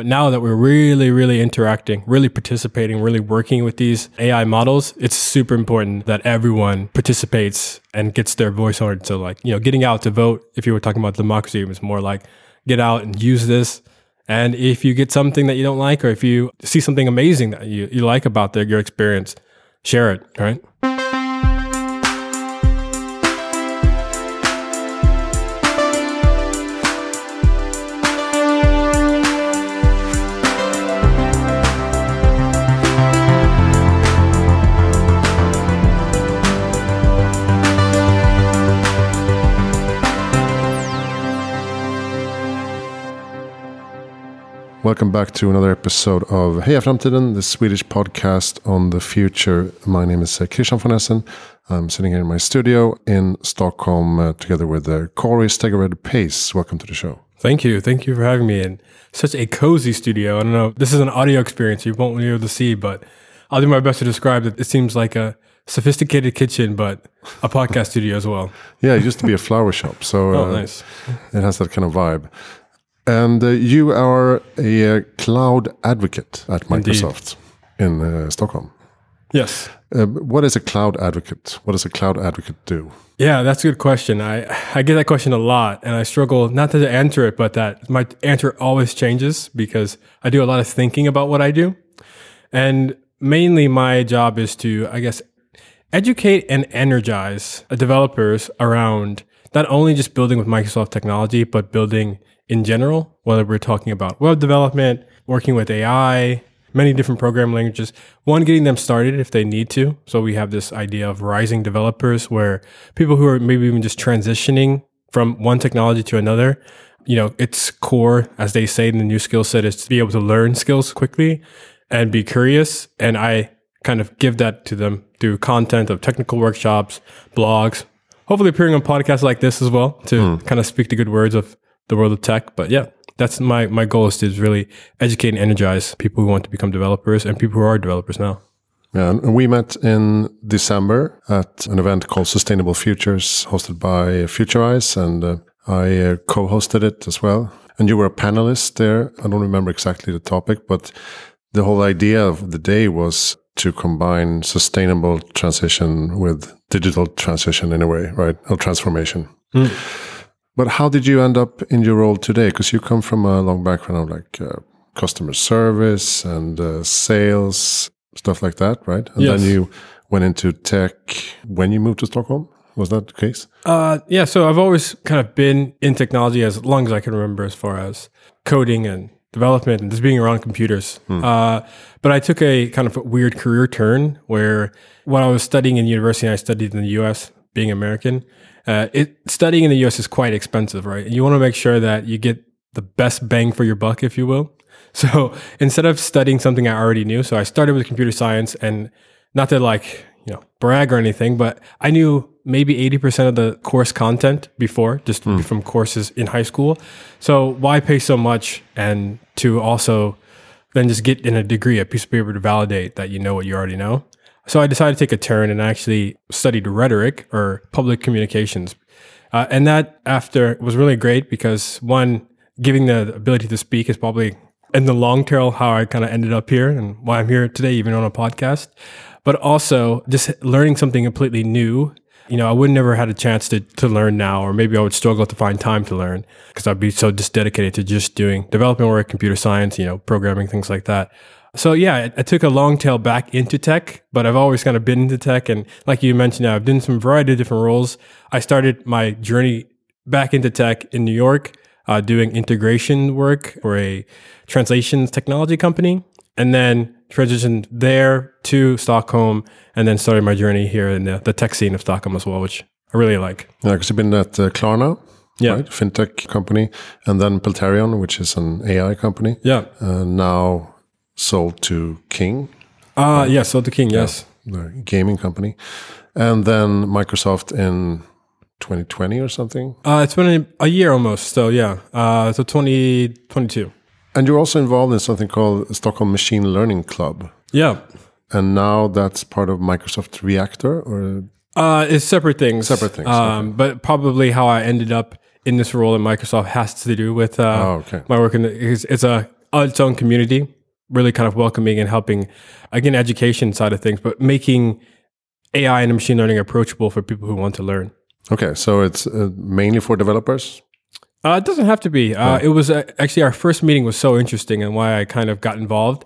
But now that we're really, really interacting, really participating, really working with these AI models, it's super important that everyone participates and gets their voice heard. So like, you know, getting out to vote, if you were talking about democracy, it was more like get out and use this. And if you get something that you don't like, or if you see something amazing that you like about your experience, share it, right? Welcome back to another episode of Heja Framtiden, the Swedish podcast on the future. My name is Christian von Essen. I'm sitting here in my studio in Stockholm together with Korey Stegared-Pace. Welcome to the show. Thank you. Thank you for having me in such a cozy studio. I don't know. This is an audio experience you won't be able to see, but I'll do my best to describe it. It seems like a sophisticated kitchen, but a podcast studio as well. Yeah, it used to be a flower shop. So nice. It has that kind of vibe. And you are a cloud advocate at Microsoft Indeed. In Stockholm. Yes. What is a cloud advocate? What does a cloud advocate do? Yeah, that's a good question. I get that question a lot, and I struggle not to answer it, but that my answer always changes because I do a lot of thinking about what I do. And mainly my job is to, I guess, educate and energize developers around not only just building with Microsoft technology, but building in general, whether we're talking about web development, working with AI, many different programming languages, one, getting them started if they need to. So we have this idea of rising developers where people who are maybe even just transitioning from one technology to another, you know, its core, as they say in the new skill set, is to be able to learn skills quickly and be curious. And I kind of give that to them through content of technical workshops, blogs, hopefully appearing on podcasts like this as well to kind of speak the good words of the world of tech. But yeah, that's my goal is to really educate and energize people who want to become developers and people who are developers now. Yeah, and we met in December at an event called Sustainable Futures, hosted by Futurice, and I co-hosted it as well. And you were a panelist there. I don't remember exactly the topic, but the whole idea of the day was to combine sustainable transition with digital transition in a way, right? Or transformation. Mm. But how did you end up in your role today? Because you come from a long background of like customer service and sales, stuff like that, right? And yes. Then you went into tech when you moved to Stockholm. Was that the case? Yeah. So I've always kind of been in technology as long as I can remember as far as coding and development and just being around computers. But I took a kind of weird career turn where when I was studying in university, I studied in the US, being American. Studying in the US is quite expensive, right? And you want to make sure that you get the best bang for your buck, if you will. So instead of studying something I already knew, so I started with computer science, and not to like, you know, brag or anything, but I knew maybe 80% of the course content before, just from courses in high school. So why pay so much and to also then just get in a degree, a piece of paper to validate that you know what you already know? So I decided to take a turn and actually studied rhetoric or public communications. And that after was really great because one, giving the ability to speak is probably in the long term how I kind of ended up here and why I'm here today, even on a podcast, but also just learning something completely new. You know, I would never had a chance to learn now, or maybe I would struggle to find time to learn because I'd be so just dedicated to just doing development work, computer science, you know, programming, things like that. So yeah, I took a long tail back into tech, but I've always kind of been into tech. And like you mentioned, I've done some variety of different roles. I started my journey back into tech in New York, doing integration work for a translations technology company, and then transitioned there to Stockholm, and then started my journey here in the tech scene of Stockholm as well, which I really like. Yeah, because you've been at Klarna. Yeah. Right? Fintech company, and then Peltarion, which is an AI company. Yeah. Now sold to King. Yeah, sold to King, yes. Yeah, the gaming company. And then Microsoft in 2020 or something? It's been a year almost, so yeah. So 2022. And you're also involved in something called Stockholm Machine Learning Club. Yeah. And now that's part of Microsoft Reactor? Or it's separate things. Separate things. Okay. But probably how I ended up in this role at Microsoft has to do with my work. It's a its own community, really kind of welcoming and helping, again, education side of things, but making AI and machine learning approachable for people who want to learn. Okay, so it's mainly for developers? It doesn't have to be. It was actually our first meeting was so interesting and why I kind of got involved.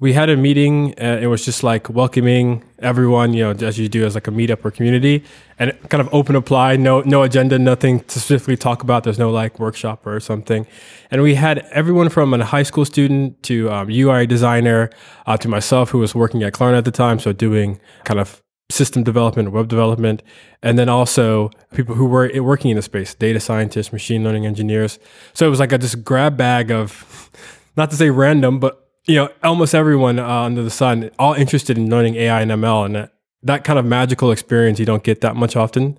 We had a meeting, and it was just like welcoming everyone, you know, as you do as like a meetup or community, and kind of open apply, no agenda, nothing to specifically talk about. There's no like workshop or something. And we had everyone from a high school student to UI designer to myself, who was working at Klarna at the time, so doing kind of system development, web development, and then also people who were working in the space, data scientists, machine learning engineers. So it was like a just grab bag of, not to say random, but you know, almost everyone under the sun, all interested in learning AI and ML, and that kind of magical experience you don't get that much often.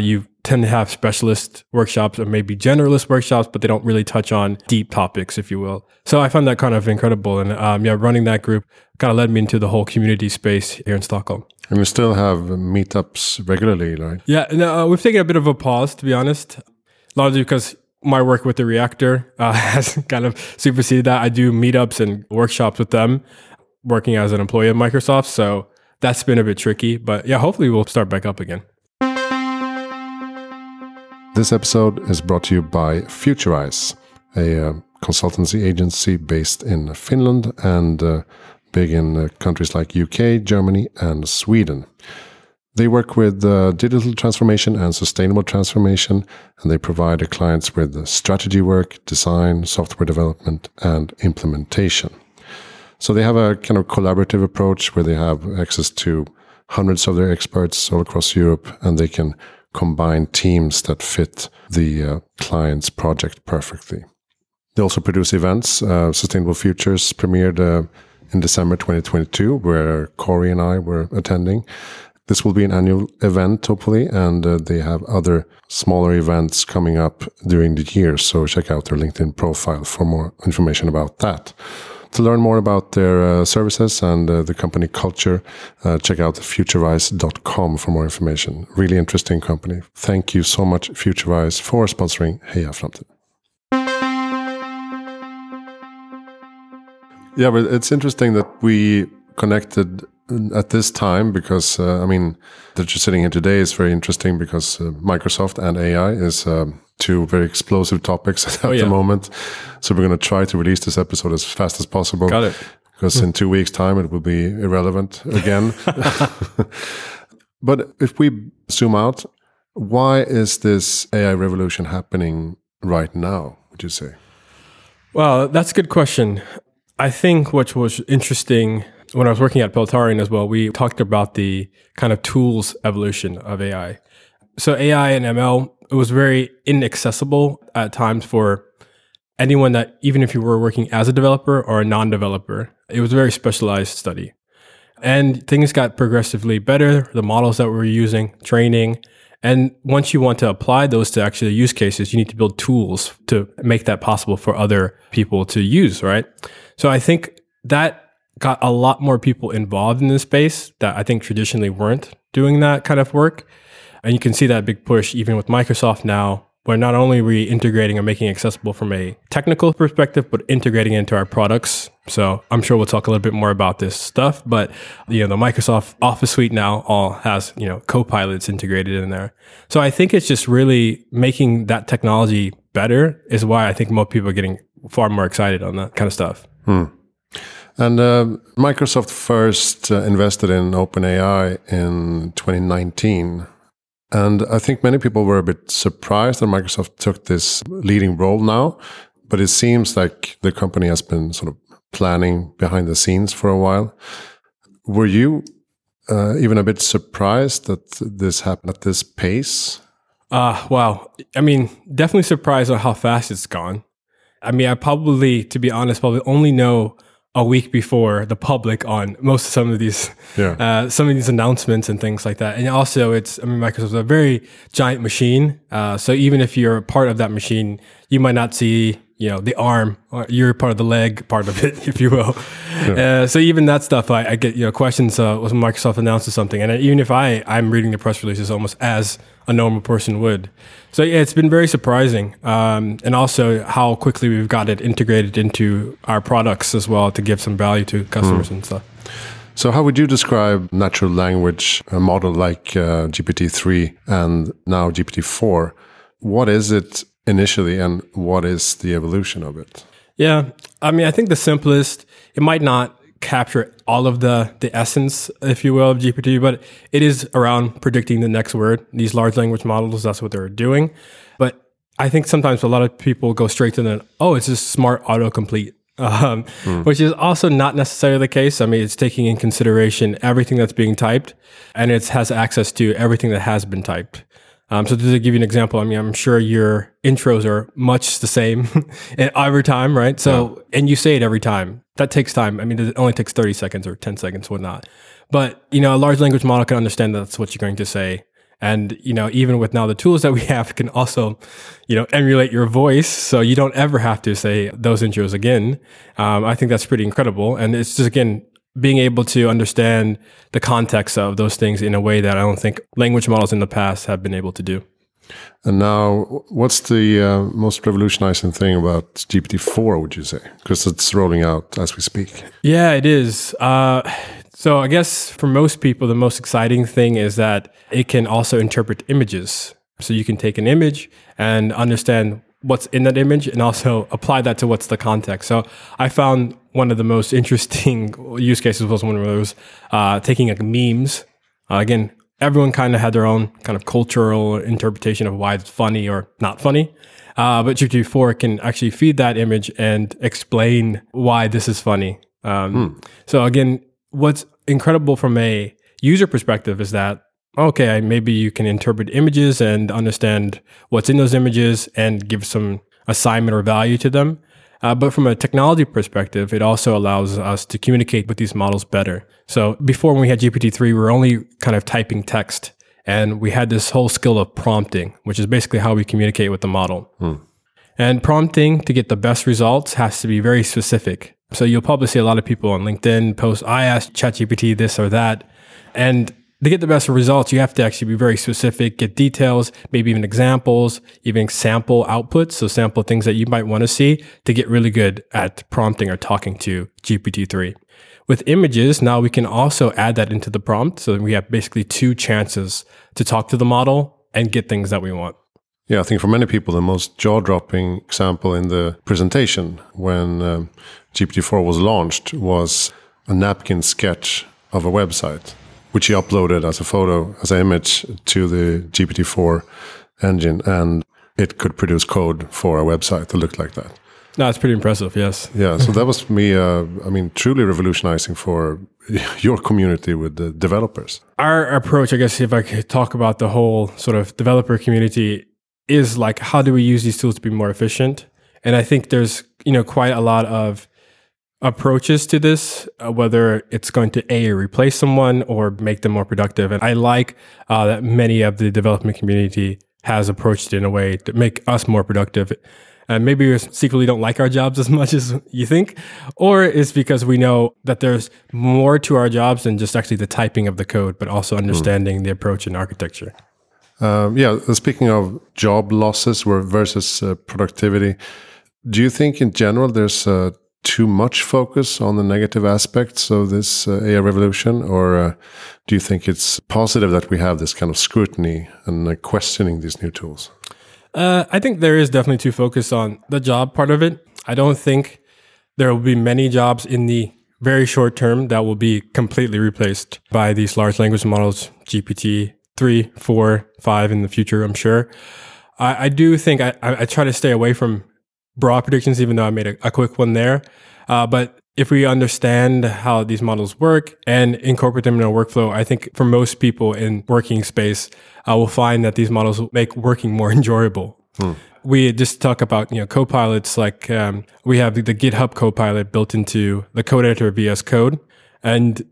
You tend to have specialist workshops or maybe generalist workshops, but they don't really touch on deep topics, if you will. So I found that kind of incredible, and running that group kind of led me into the whole community space here in Stockholm. And you still have meetups regularly, right? Yeah, no, we've taken a bit of a pause, to be honest, largely because my work with the Reactor has kind of superseded that. I do meetups and workshops with them, working as an employee at Microsoft. So that's been a bit tricky, but yeah, hopefully we'll start back up again. This episode is brought to you by Futurice, a consultancy agency based in Finland and big in countries like UK, Germany, and Sweden. They work with digital transformation and sustainable transformation, and they provide their clients with strategy work, design, software development, and implementation. So they have a kind of collaborative approach where they have access to hundreds of their experts all across Europe, and they can combine teams that fit the client's project perfectly. They also produce events. Sustainable Futures premiered in December 2022, where Korey and I were attending. This will be an annual event, hopefully, and they have other smaller events coming up during the year, so check out their LinkedIn profile for more information about that. To learn more about their services and the company culture, check out futurize.com for more information. Really interesting company. Thank you so much, Futurize, for sponsoring Heja Framtiden. Yeah, but it's interesting that we connected at this time, because that you're sitting here today is very interesting, because Microsoft and AI is two very explosive topics at the moment. So we're going to try to release this episode as fast as possible. Got it. Because in 2 weeks' time, it will be irrelevant again. But if we zoom out, why is this AI revolution happening right now, would you say? Well, that's a good question. I think what was interesting when I was working at Peltarion as well, we talked about the kind of tools evolution of AI. So AI and ML, it was very inaccessible at times for anyone, that even if you were working as a developer or a non-developer, it was a very specialized study. And things got progressively better, the models that we were using, training. And once you want to apply those to actually use cases, you need to build tools to make that possible for other people to use, right? So I think that got a lot more people involved in this space that I think traditionally weren't doing that kind of work. And you can see that big push even with Microsoft now, where not only are we integrating and making accessible from a technical perspective, but integrating into our products. So I'm sure we'll talk a little bit more about this stuff, but you know, the Microsoft Office suite now all has, you know, Copilots integrated in there. So I think it's just really making that technology better is why I think most people are getting far more excited on that kind of stuff. And Microsoft first invested in OpenAI in 2019. And I think many people were a bit surprised that Microsoft took this leading role now. But it seems like the company has been sort of planning behind the scenes for a while. Were you even a bit surprised that this happened at this pace? Wow. I mean, definitely surprised on how fast it's gone. I mean, I probably, to be honest, only know a week before the public on some of these announcements and things like that. And also Microsoft's a very giant machine. So even if you're a part of that machine, you might not see, you know, the arm, or you're part of the leg part of it, if you will. Yeah. So even that stuff, I get, you know, questions when Microsoft announces something. And even if I'm reading the press releases almost as a normal person would. So yeah, it's been very surprising. And also how quickly we've got it integrated into our products as well to give some value to customers and stuff. So how would you describe natural language, a model like GPT-3 and now GPT-4? What is it initially and what is the evolution of it? Yeah, I mean, I think the simplest, it might not capture all of the essence, if you will, of GPT, but it is around predicting the next word. These large language models, that's what they're doing. But I think sometimes a lot of people go straight to the, oh, it's just smart autocomplete. Which is also not necessarily the case. I mean, it's taking in consideration everything that's being typed, and it has access to everything that has been typed. So to give you an example, I mean, I'm sure your intros are much the same every time, right? So, and you say it every time. That takes time. I mean, it only takes 30 seconds or 10 seconds, whatnot. But, you know, a large language model can understand that's what you're going to say. And, you know, even with now the tools that we have can also, you know, emulate your voice. So you don't ever have to say those intros again. I think that's pretty incredible. And it's just, again, being able to understand the context of those things in a way that I don't think language models in the past have been able to do. And now, what's the most revolutionizing thing about GPT-4, would you say? Because it's rolling out as we speak. Yeah, it is. So I guess for most people, the most exciting thing is that it can also interpret images. So you can take an image and understand what's in that image and also apply that to what's the context. So I found one of the most interesting use cases was one where it was taking like memes. Again, everyone kind of had their own kind of cultural interpretation of why it's funny or not funny. But GPT-4 can actually feed that image and explain why this is funny. So again, what's incredible from a user perspective is that, okay, maybe you can interpret images and understand what's in those images and give some assignment or value to them. But from a technology perspective, it also allows us to communicate with these models better. So before when we had GPT-3, we were only kind of typing text, and we had this whole skill of prompting, which is basically how we communicate with the model. And prompting to get the best results has to be very specific. So you'll probably see a lot of people on LinkedIn post, I asked ChatGPT this or that. And to get the best results, you have to actually be very specific, get details, maybe even examples, even sample outputs. So sample things that you might want to see to get really good at prompting or talking to GPT-3. With images, now we can also add that into the prompt. So we have basically two chances to talk to the model and get things that we want. Yeah, I think for many people, the most jaw-dropping example in the presentation when GPT-4 was launched was a napkin sketch of a website, which he uploaded as a photo, as an image to the GPT-4 engine, and it could produce code for a website that looked like that. No, it's pretty impressive, yes. Yeah, so that was, for me, I mean, truly revolutionizing for your community with the developers. Our approach, I guess, if I could talk about the whole sort of developer community, is like, how do we use these tools to be more efficient? And I think there's, you know, quite a lot of approaches to this, whether it's going to replace someone or make them more productive. And I like that many of the development community has approached it in a way to make us more productive. And maybe we secretly don't like our jobs as much as you think, or it's because we know that there's more to our jobs than just actually the typing of the code, but also understanding the approach and architecture. Yeah, speaking of job losses versus productivity, do you think in general there's too much focus on the negative aspects of this AI revolution, or do you think it's positive that we have this kind of scrutiny and questioning these new tools? I think there is definitely too focused on the job part of it. I don't think there will be many jobs in the very short term that will be completely replaced by these large language models, GPT 3, 4, 5 in the future, I'm sure. I do think I try to stay away from broad predictions, even though I made a quick one there. But if we understand how these models work and incorporate them in our workflow, I think for most people in working space, we'll find that these models make working more enjoyable. We just talk about, you know, copilots, like we have the GitHub Copilot built into the code editor VS Code. And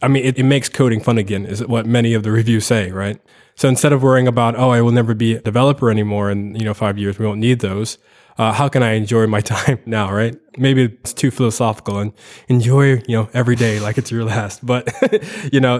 I mean, it makes coding fun again, is what many of the reviews say, right? So instead of worrying about, oh, I will never be a developer anymore, and, you know, 5 years, we won't need those. how can I enjoy my time now, right? Maybe it's too philosophical and enjoy, every day like it's your last. But,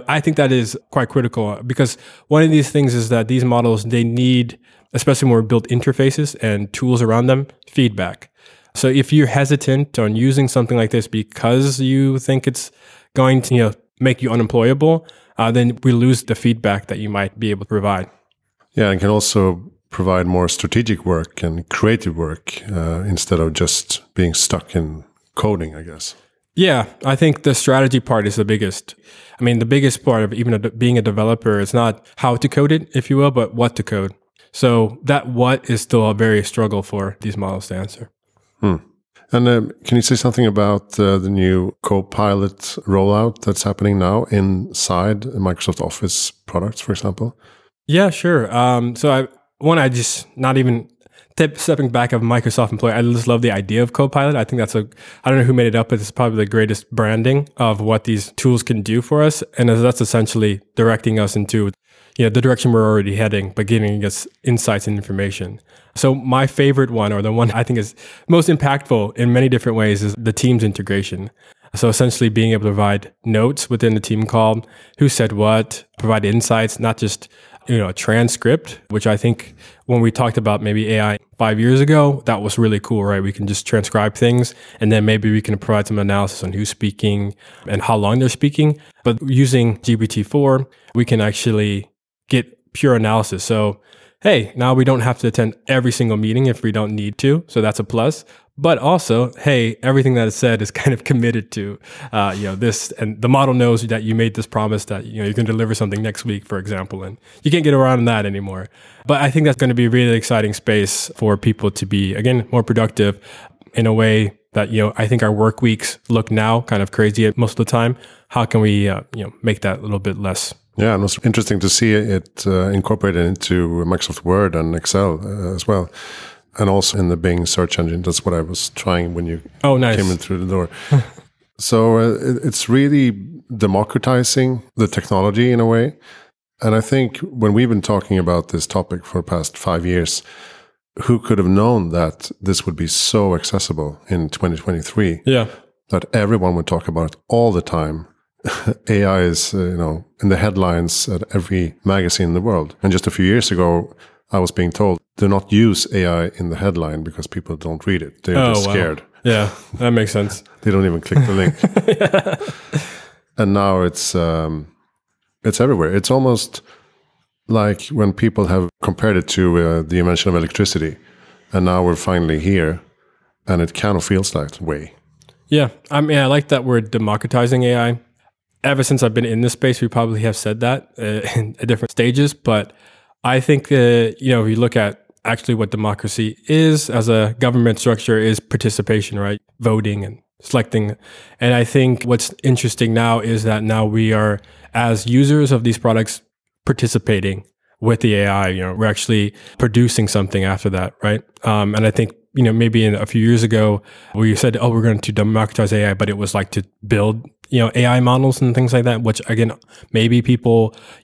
I think that is quite critical because one of these things is that these models, they need, especially when we build interfaces and tools around them, feedback. So if you're hesitant on using something like this because you think it's going to make you unemployable, then we lose the feedback that you might be able to provide. Yeah, and can also provide more strategic work and creative work instead of just being stuck in coding, I guess. Yeah, I think the strategy part is the biggest. I mean, the biggest part of even being a developer is not how to code it, if you will, but what to code. So that what is still a very struggle for these models to answer. Hmm. And can you say something about the new Copilot rollout that's happening now inside Microsoft Office products, for example? Yeah, sure. Stepping back of Microsoft employee, I just love the idea of Copilot. I think I don't know who made it up, but it's probably the greatest branding of what these tools can do for us. And that's essentially directing us into the direction we're already heading, but giving us insights and information. So my favorite one, or the one I think is most impactful in many different ways, is the Teams integration. So essentially being able to provide notes within the team call, who said what, provide insights, not just a transcript, which I think when we talked about maybe AI 5 years ago, that was really cool, right? We can just transcribe things and then maybe we can provide some analysis on who's speaking and how long they're speaking. But using GPT-4, we can actually get pure analysis. So, hey, now we don't have to attend every single meeting if we don't need to. So that's a plus. But also, hey, everything that is said is kind of committed to, this, and the model knows that you made this promise that, you can deliver something next week, for example, and you can't get around that anymore. But I think that's going to be a really exciting space for people to be, again, more productive in a way that, I think our work weeks look now kind of crazy most of the time. How can we, make that a little bit less? Yeah, and it was interesting to see it incorporated into Microsoft Word and Excel as well. And also in the Bing search engine. That's what I was trying when you came in through the door. So it's really democratizing the technology in a way. And I think when we've been talking about this topic for the past 5 years, who could have known that this would be so accessible in 2023? Yeah. That everyone would talk about it all the time. AI is, in the headlines at every magazine in the world. And just a few years ago, I was being told, do not use AI in the headline because people don't read it. They're just scared. Wow. Yeah, that makes sense. They don't even click the link. Yeah. And now it's everywhere. It's almost like when people have compared it to the invention of electricity. And now we're finally here. And it kind of feels that way. Yeah, I mean, I like that word democratizing AI. Ever since I've been in this space, we probably have said that in different stages. But I think that, if you look at actually what democracy is as a government structure is participation, right? Voting and selecting. And I think what's interesting now is that now we are, as users of these products, participating with the AI. We're actually producing something after that, right? And I think, maybe a few years ago, we said, oh, we're going to democratize AI, but it was like to build AI models and things like that, which again, maybe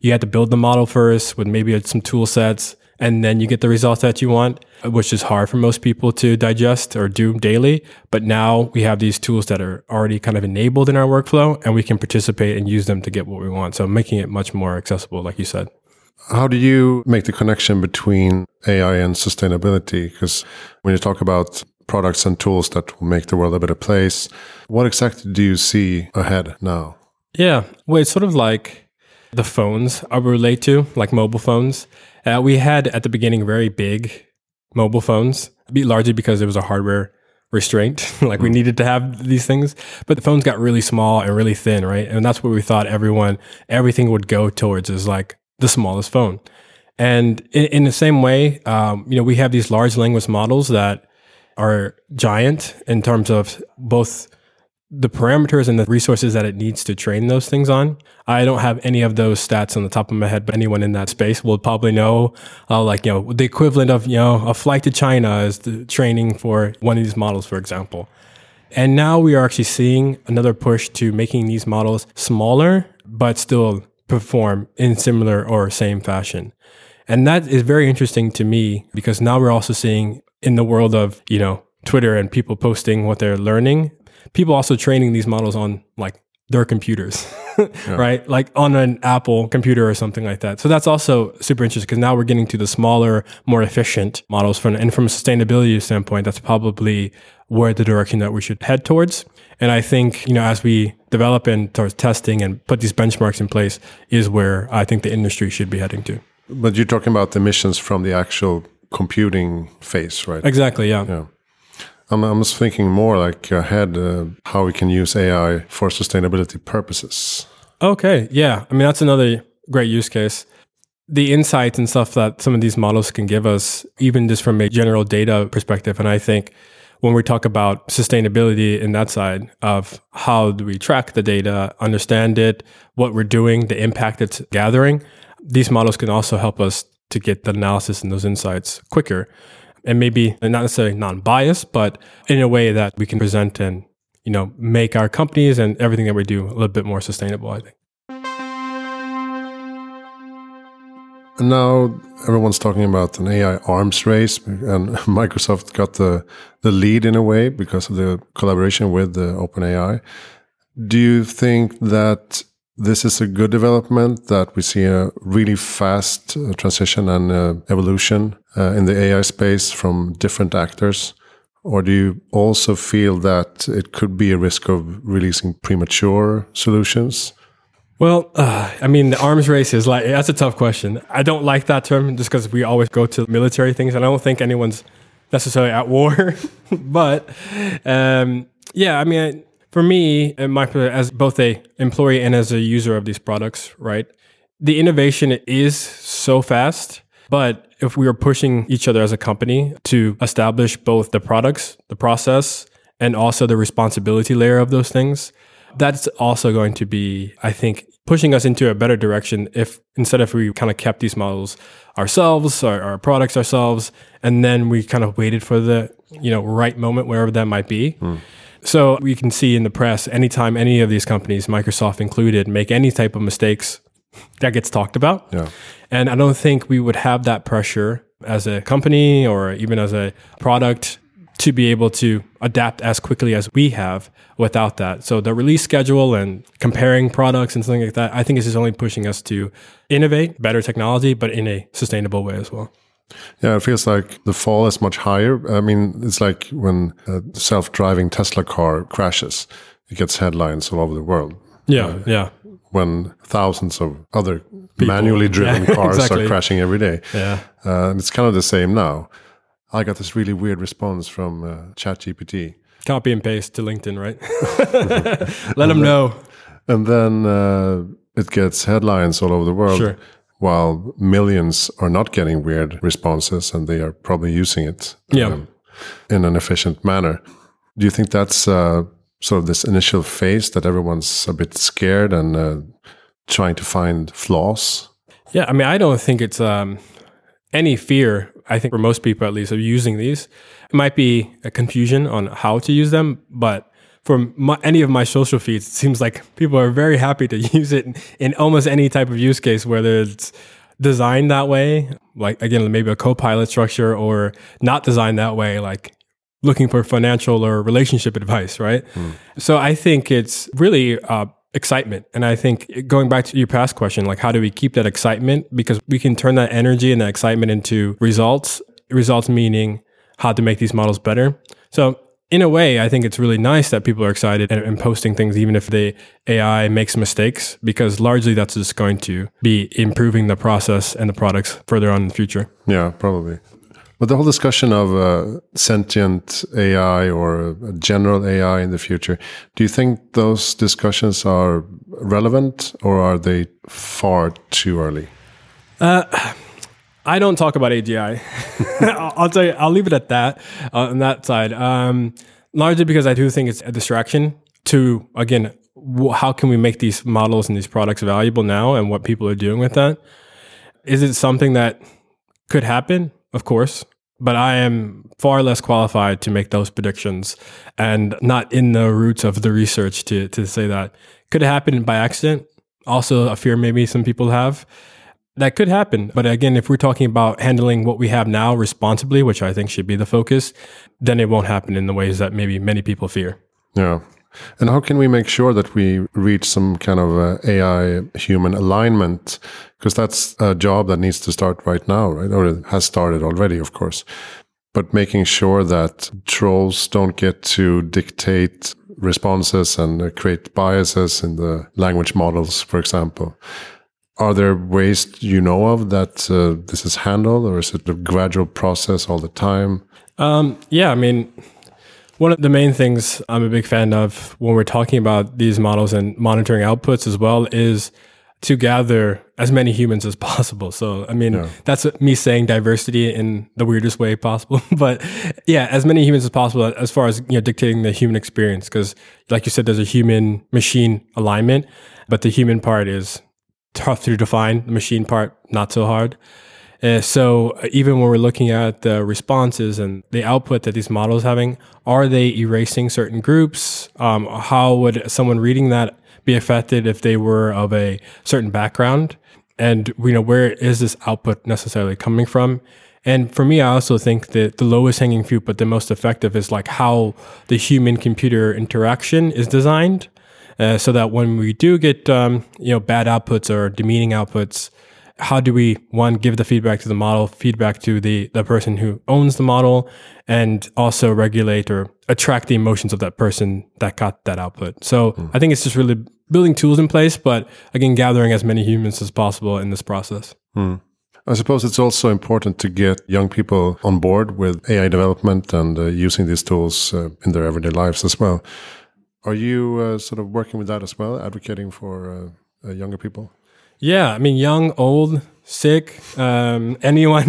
you had to build the model first with maybe some tool sets, and then you get the results that you want, which is hard for most people to digest or do daily. But now we have these tools that are already kind of enabled in our workflow, and we can participate and use them to get what we want. So making it much more accessible, like you said. How do you make the connection between AI and sustainability? Because when you talk about products and tools that will make the world a better place, what exactly do you see ahead now? Yeah, well, it's sort of like the phones I relate to, like mobile phones. We had at the beginning very big mobile phones, largely because it was a hardware restraint. Like we needed to have these things, but the phones got really small and really thin, right? And that's what we thought everything would go towards, is like the smallest phone. And in the same way, we have these large language models that are giant in terms of both the parameters and the resources that it needs to train those things on. I don't have any of those stats on the top of my head, but anyone in that space will probably know, the equivalent of, a flight to China is the training for one of these models, for example. And now we are actually seeing another push to making these models smaller, but still perform in similar or same fashion. And that is very interesting to me because now we're also seeing in the world of, you know, Twitter and people posting what they're learning, people also training these models on like their computers, yeah. right? Like on an Apple computer or something like that. So that's also super interesting because now we're getting to the smaller, more efficient models. From a sustainability standpoint, that's probably where the direction that we should head towards. And I think, you know, as we develop and towards testing and put these benchmarks in place is where I think the industry should be heading to. But you're talking about emissions from the actual computing phase, right? Exactly, yeah. Yeah. I'm just thinking more like ahead, how we can use AI for sustainability purposes. Okay, yeah. I mean, that's another great use case. The insights and stuff that some of these models can give us, even just from a general data perspective. And I think when we talk about sustainability in that side of how do we track the data, understand it, what we're doing, the impact it's gathering, these models can also help us to get the analysis and those insights quicker. And maybe not necessarily non-biased, but in a way that we can present and, you know, make our companies and everything that we do a little bit more sustainable, I think. And now everyone's talking about an AI arms race, and Microsoft got the lead in a way because of the collaboration with the OpenAI. Do you think that this is a good development, that we see a really fast transition and evolution in the AI space from different actors? Or do you also feel that it could be a risk of releasing premature solutions? Well, I mean, the arms race is like, that's a tough question. I don't like that term just because we always go to military things, and I don't think anyone's necessarily at war. But yeah, I mean, for me, and my, as both a employee and as a user of these products, right, the innovation is so fast. But if we are pushing each other as a company to establish both the products, the process, and also the responsibility layer of those things, that's also going to be, I think, pushing us into a better direction if instead of we kind of kept these models ourselves, our products ourselves, and then we kind of waited for the, you know, right moment, wherever that might be. Mm. So we can see in the press, anytime any of these companies, Microsoft included, make any type of mistakes, that gets talked about. Yeah. And I don't think we would have that pressure as a company or even as a product to be able to adapt as quickly as we have without that. So the release schedule and comparing products and something like that, I think is just only pushing us to innovate better technology, but in a sustainable way as well. Yeah, it feels like the fall is much higher. I mean, it's like when a self-driving Tesla car crashes, it gets headlines all over the world. Yeah, yeah. When thousands of other people, manually driven cars exactly. are crashing every day. Yeah. And it's kind of the same now. I got this really weird response from ChatGPT. Copy and paste to LinkedIn, right? Let them know. And then it gets headlines all over the world. Sure. While millions are not getting weird responses and they are probably using it in an efficient manner. Do you think that's sort of this initial phase that everyone's a bit scared and trying to find flaws? Yeah, I mean, I don't think it's any fear, I think for most people at least, of using these. It might be a confusion on how to use them, but from any of my social feeds, it seems like people are very happy to use it in almost any type of use case, whether it's designed that way, like again, maybe a co-pilot structure, or not designed that way, like looking for financial or relationship advice, right? Mm. So I think it's really excitement. And I think going back to your past question, like how do we keep that excitement? Because we can turn that energy and that excitement into results, results meaning how to make these models better. So in a way, I think it's really nice that people are excited and posting things, even if the AI makes mistakes, because largely that's just going to be improving the process and the products further on in the future. Yeah, probably. But the whole discussion of sentient AI or general AI in the future, do you think those discussions are relevant or are they far too early? I don't talk about AGI. I'll tell you, I'll leave it at that on that side. Largely because I do think it's a distraction to, again, how can we make these models and these products valuable now and what people are doing with that? Is it something that could happen? Of course, but I am far less qualified to make those predictions and not in the roots of the research to say that. Could it happen by accident? Also a fear maybe some people have. That could happen. But again, if we're talking about handling what we have now responsibly, which I think should be the focus, then it won't happen in the ways that maybe many people fear. Yeah. And how can we make sure that we reach some kind of AI-human alignment? Because that's a job that needs to start right now, right? Or it has started already, of course. But making sure that trolls don't get to dictate responses and create biases in the language models, for example. Are there ways you know of that this is handled, or is it a gradual process all the time? Yeah, I mean, one of the main things I'm a big fan of when we're talking about these models and monitoring outputs as well is to gather as many humans as possible. So, I mean, that's me saying diversity in the weirdest way possible. But yeah, as many humans as possible as far as, you know, dictating the human experience. Because like you said, there's a human-machine alignment, but the human part is tough to define, the machine part, not so hard. So even when we're looking at the responses and the output that these models having, are they erasing certain groups? How would someone reading that be affected if they were of a certain background? And, you know, where is this output necessarily coming from? And for me, I also think that the lowest hanging fruit, but the most effective, is like how the human-computer interaction is designed. So that when we do get, bad outputs or demeaning outputs, how do we, one, give the feedback to the model, feedback to the person who owns the model, and also regulate or attract the emotions of that person that got that output. So I think it's just really building tools in place, but again, gathering as many humans as possible in this process. I suppose it's also important to get young people on board with AI development and using these tools in their everyday lives as well. Are you sort of working with that as well, advocating for younger people? Yeah, I mean, young, old, sick, anyone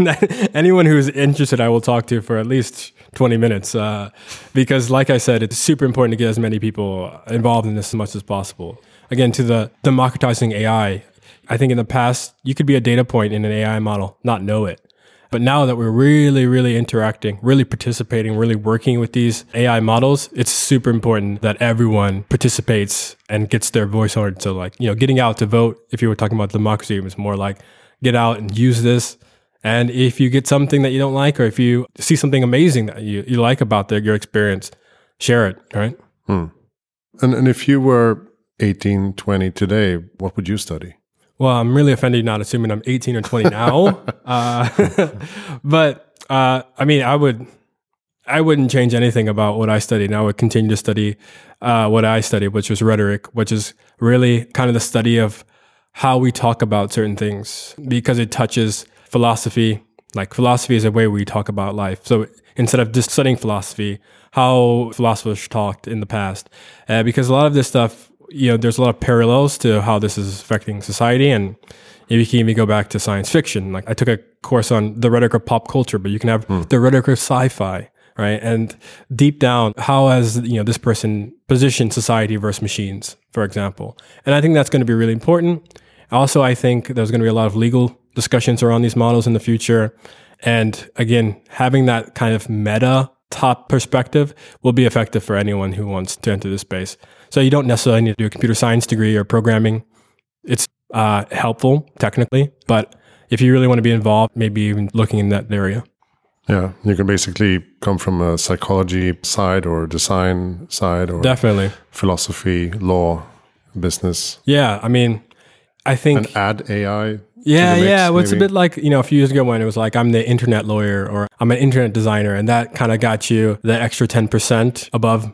who's interested, I will talk to for at least 20 minutes. Because like I said, it's super important to get as many people involved in this as much as possible. Again, to the democratizing AI, I think in the past, you could be a data point in an AI model, not know it. But now that we're really, really interacting, really participating, really working with these AI models, it's super important that everyone participates and gets their voice heard. So like, you know, getting out to vote, if you were talking about democracy, it was more like get out and use this. And if you get something that you don't like, or if you see something amazing that you like about your experience, share it, right? And if you were 18, 20 today, what would you study? Well, I'm really offended not assuming I'm 18 or 20 now. But I mean, I wouldn't change anything about what I studied. And I would continue to study what I studied, which was rhetoric, which is really kind of the study of how we talk about certain things, because it touches philosophy. Like philosophy is a way we talk about life. So instead of just studying philosophy, how philosophers talked in the past, because a lot of this stuff, you know, there's a lot of parallels to how this is affecting society. And you can even go back to science fiction. Like I took a course on the rhetoric of pop culture, but you can have the rhetoric of sci-fi, right? And deep down, how has, you know, this person positioned society versus machines, for example? And I think that's going to be really important. Also, I think there's going to be a lot of legal discussions around these models in the future. And again, having that kind of meta top perspective will be effective for anyone who wants to enter this space. So you don't necessarily need to do a computer science degree or programming. It's helpful technically, but if you really want to be involved, maybe even looking in that area. Yeah, you can basically come from a psychology side or design side or definitely philosophy, law, business. Yeah, I mean, I think... And add AI... Yeah, mix, yeah. Well, it's a bit like, you know, a few years ago when it was like, I'm the internet lawyer or I'm an internet designer. And that kind of got you the extra 10% above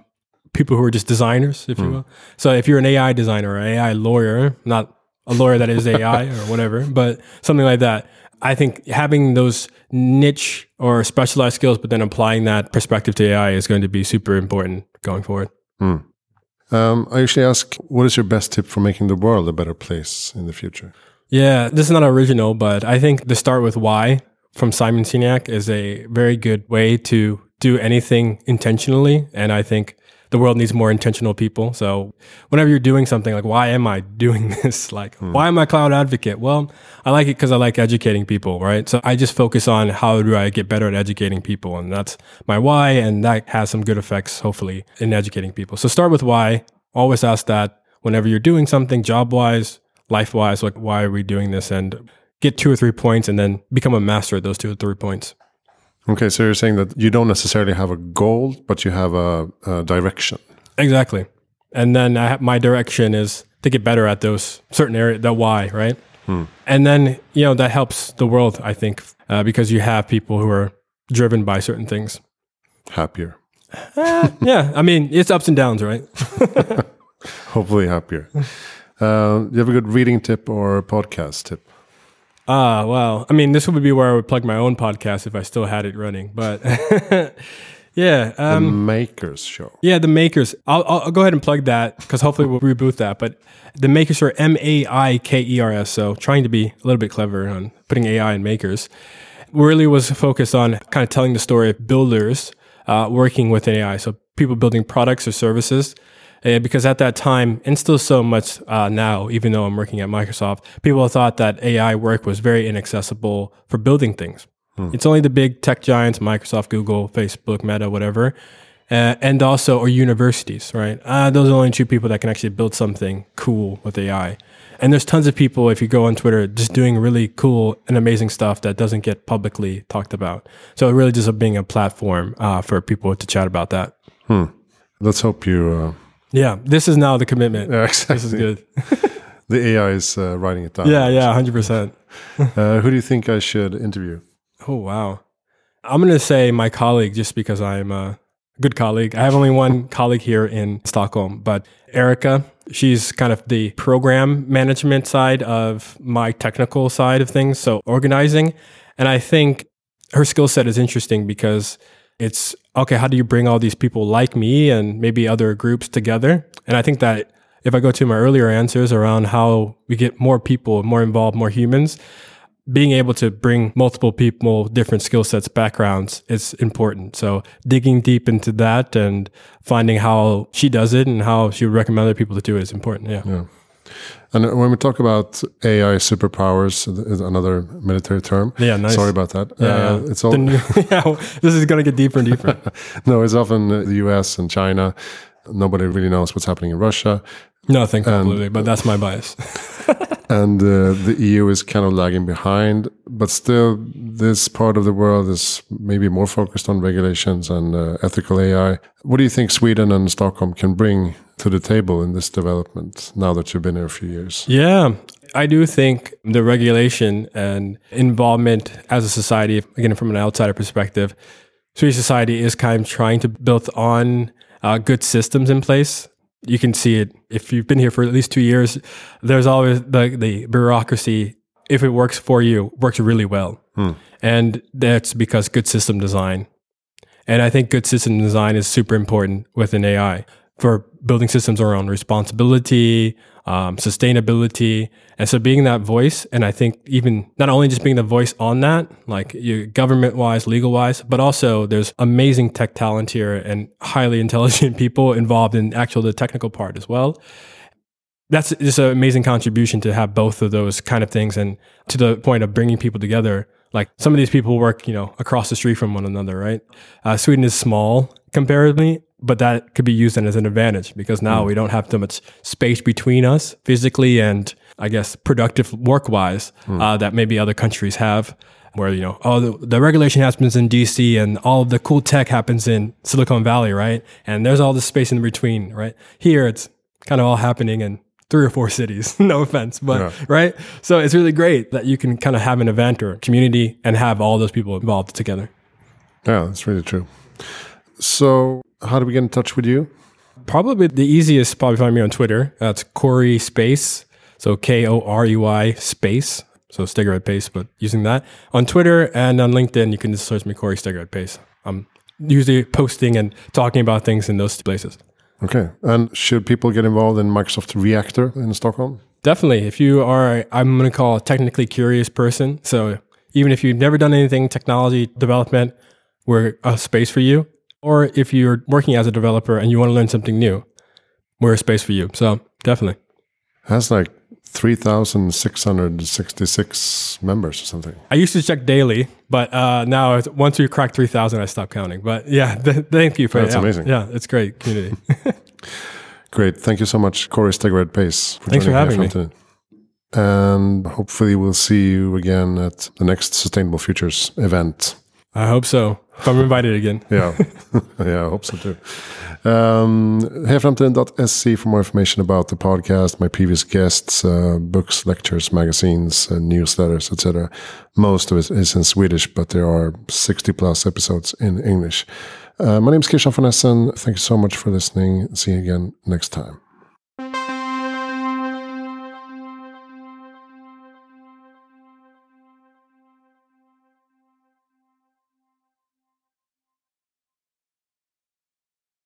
people who are just designers, if you will. So if you're an AI designer or an AI lawyer, not a lawyer that is AI or whatever, but something like that. I think having those niche or specialized skills, but then applying that perspective to AI is going to be super important going forward. I usually ask, what is your best tip for making the world a better place in the future? Yeah, this is not original, but I think the Start With Why from Simon Sinek is a very good way to do anything intentionally. And I think the world needs more intentional people. So whenever you're doing something, like, why am I doing this? Like, why am I cloud advocate? Well, I like it because I like educating people, right? So I just focus on how do I get better at educating people? And that's my why. And that has some good effects, hopefully, in educating people. So start with why. Always ask that whenever you're doing something job-wise, life-wise, like, why are we doing this? And get 2 or 3 points and then become a master at those 2 or 3 points. Okay, so you're saying that you don't necessarily have a goal, but you have a direction. Exactly. And then my direction is to get better at those certain areas, the why, right? Hmm. And then, that helps the world, I think, because you have people who are driven by certain things. Happier. Yeah, I mean, it's ups and downs, right? Hopefully happier. Do you have a good reading tip or a podcast tip? Well, I mean, this would be where I would plug my own podcast if I still had it running, but yeah. The Makers Show. Yeah, The Makers. I'll go ahead and plug that because hopefully we'll reboot that, but The Makers Show, M-A-I-K-E-R-S, so trying to be a little bit clever on putting AI in makers, really was focused on kind of telling the story of builders working with an AI, so people building products or services. Because at that time, and still so much now, even though I'm working at Microsoft, people thought that AI work was very inaccessible for building things. Hmm. It's only the big tech giants, Microsoft, Google, Facebook, Meta, whatever, and also or universities, right? Those are the only two people that can actually build something cool with AI. And there's tons of people, if you go on Twitter, just doing really cool and amazing stuff that doesn't get publicly talked about. So it really just being a platform for people to chat about that. Hmm. Let's hope you... Yeah, this is now the commitment. Yeah, exactly. This is good. The AI is writing it down. Yeah, 100%. Who do you think I should interview? Oh, wow. I'm going to say my colleague just because I'm a good colleague. I have only one colleague here in Stockholm, but Erica, she's kind of the program management side of my technical side of things, so organizing. And I think her skill set is interesting because it's, okay, how do you bring all these people like me and maybe other groups together? And I think that if I go to my earlier answers around how we get more people, more involved, more humans, being able to bring multiple people, different skill sets, backgrounds, is important. So digging deep into that and finding how she does it and how she would recommend other people to do it is important. Yeah. And when we talk about AI superpowers, is another military term. Yeah, nice. Sorry about that. Yeah. It's all this is going to get deeper and deeper. No, it's often the US and China. Nobody really knows what's happening in Russia. Nothing completely, but that's my bias. And the EU is kind of lagging behind, but still this part of the world is maybe more focused on regulations and ethical AI. What do you think Sweden and Stockholm can bring to the table in this development now that you've been here a few years? Yeah, I do think the regulation and involvement as a society, again, from an outsider perspective, Swedish society is kind of trying to build on good systems in place. You can see it if you've been here for at least 2 years. There's always the bureaucracy. If it works for you, works really well, and that's because good system design. And I think good system design is super important with an AI for building systems around responsibility, sustainability, and so being that voice. And I think even not only just being the voice on that, like government-wise, legal-wise, but also there's amazing tech talent here and highly intelligent people involved in the technical part as well. That's just an amazing contribution to have both of those kind of things, and to the point of bringing people together. Like some of these people work, across the street from one another, right? Sweden is small comparatively, but that could be used as an advantage because now we don't have so much space between us physically and, I guess, productive work-wise that maybe other countries have where, the regulation happens in DC and all of the cool tech happens in Silicon Valley, right? And there's all this space in between, right? Here, it's kind of all happening in 3 or 4 cities, no offense, but right? So it's really great that you can kind of have an event or community and have all those people involved together. Yeah, that's really true. So how do we get in touch with you? Probably the easiest, find me on Twitter. That's Korey Space. So Korey Space. So Stegared-Pace, but using that. On Twitter and on LinkedIn, you can just search me Korey Stegared-Pace. I'm usually posting and talking about things in those places. Okay. And should people get involved in Microsoft Reactor in Stockholm? Definitely. If you are, I'm going to call a technically curious person. So even if you've never done anything technology development, we're a space for you. Or if you're working as a developer and you want to learn something new, we're a space for you. So definitely. That's like 3,666 members or something. I used to check daily, but now once we crack 3,000, I stopped counting. But yeah, thank you for that. That's amazing. Yeah, it's great community. Great. Thank you so much, Korey Stegared-Pace. Thanks for having me. and hopefully we'll see you again at the next Sustainable Futures event. I hope so. If I'm invited again. Yeah. Yeah, I hope so too. Hejaframtiden.se for more information about the podcast, my previous guests, books, lectures, magazines, newsletters, etc. Most of it is in Swedish, but there are 60 plus episodes in English. My name is Christian von Essen. Thank you so much for listening. See you again next time.